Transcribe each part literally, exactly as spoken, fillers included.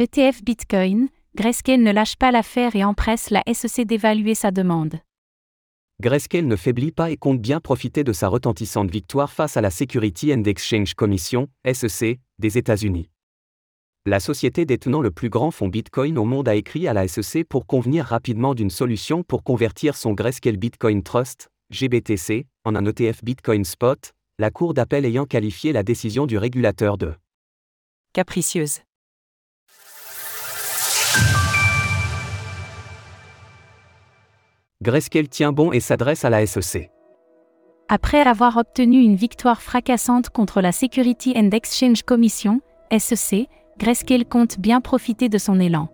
E T F Bitcoin, Grayscale ne lâche pas l'affaire et empresse la S E C d'évaluer sa demande. Grayscale ne faiblit pas et compte bien profiter de sa retentissante victoire face à la Securities and Exchange Commission, S E C, des États-Unis. La société détenant le plus grand fonds Bitcoin au monde a écrit à la S E C pour convenir rapidement d'une solution pour convertir son Grayscale Bitcoin Trust, G B T C, en un E T F Bitcoin Spot, la Cour d'appel ayant qualifié la décision du régulateur de « capricieuse ». Grayscale tient bon et s'adresse à la S E C. Après avoir obtenu une victoire fracassante contre la Securities and Exchange Commission, S E C, Grayscale compte bien profiter de son élan.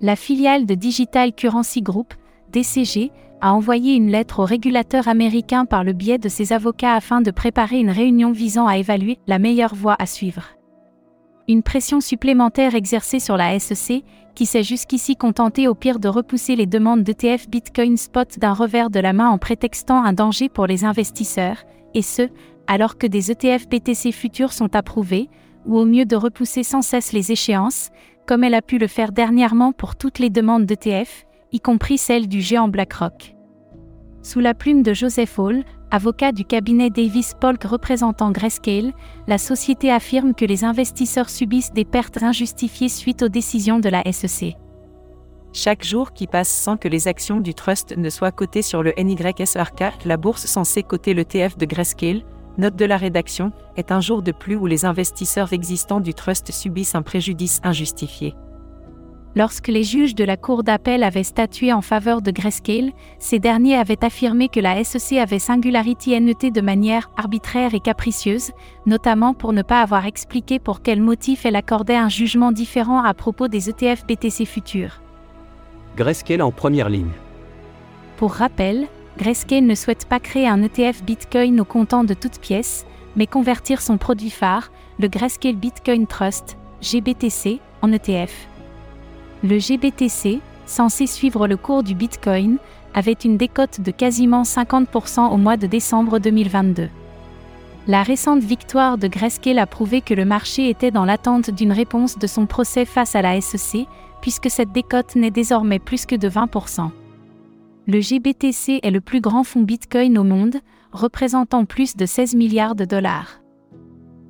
La filiale de Digital Currency Group, D C G, a envoyé une lettre au régulateur américain par le biais de ses avocats afin de préparer une réunion visant à évaluer la meilleure voie à suivre. Une pression supplémentaire exercée sur la S E C, qui s'est jusqu'ici contentée au pire de repousser les demandes d'E T F Bitcoin Spot d'un revers de la main en prétextant un danger pour les investisseurs, et ce, alors que des E T F B T C futurs sont approuvés, ou au mieux de repousser sans cesse les échéances, comme elle a pu le faire dernièrement pour toutes les demandes d'E T F, y compris celles du géant BlackRock. Sous la plume de Joseph Hall, avocat du cabinet Davis-Polk représentant Grayscale, la société affirme que les investisseurs subissent des pertes injustifiées suite aux décisions de la S E C. Chaque jour qui passe sans que les actions du Trust ne soient cotées sur le N Y S E Arca, la bourse censée coter l'E T F de Grayscale, note de la rédaction, est un jour de plus où les investisseurs existants du Trust subissent un préjudice injustifié. Lorsque les juges de la Cour d'appel avaient statué en faveur de Grayscale, ces derniers avaient affirmé que la S E C avait singularity net de manière arbitraire et capricieuse, notamment pour ne pas avoir expliqué pour quel motif elle accordait un jugement différent à propos des E T F B T C futurs. Grayscale en première ligne. Pour rappel, Grayscale ne souhaite pas créer un E T F Bitcoin au comptant de toutes pièces, mais convertir son produit phare, le Grayscale Bitcoin Trust, G B T C, en E T F. Le G B T C, censé suivre le cours du Bitcoin, avait une décote de quasiment cinquante pour cent au mois de décembre deux mille vingt-deux. La récente victoire de Grayscale a prouvé que le marché était dans l'attente d'une réponse de son procès face à la S E C, puisque cette décote n'est désormais plus que de vingt pour cent. Le G B T C est le plus grand fonds Bitcoin au monde, représentant plus de seize milliards de dollars.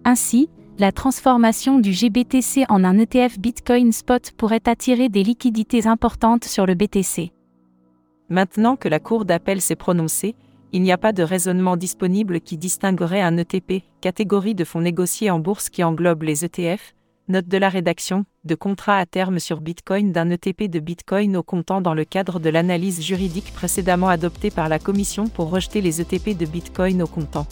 Ainsi, la transformation du G B T C en un E T F Bitcoin Spot pourrait attirer des liquidités importantes sur le B T C. Maintenant que la Cour d'appel s'est prononcée, il n'y a pas de raisonnement disponible qui distinguerait un E T P, catégorie de fonds négociés en bourse qui englobe les E T F, note de la rédaction, de contrat à terme sur Bitcoin d'un E T P de Bitcoin au comptant dans le cadre de l'analyse juridique précédemment adoptée par la Commission pour rejeter les E T P de Bitcoin au comptant.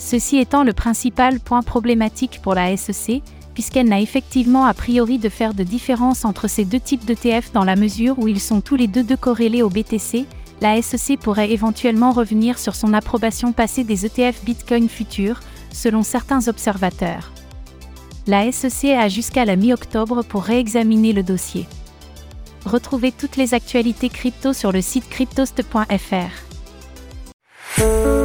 Ceci étant le principal point problématique pour la S E C, puisqu'elle n'a effectivement a priori de faire de différence entre ces deux types d'E T F dans la mesure où ils sont tous les deux, deux corrélés au B T C, la S E C pourrait éventuellement revenir sur son approbation passée des E T F Bitcoin futurs, selon certains observateurs. La S E C a jusqu'à la mi-octobre pour réexaminer le dossier. Retrouvez toutes les actualités crypto sur le site cryptost point f r.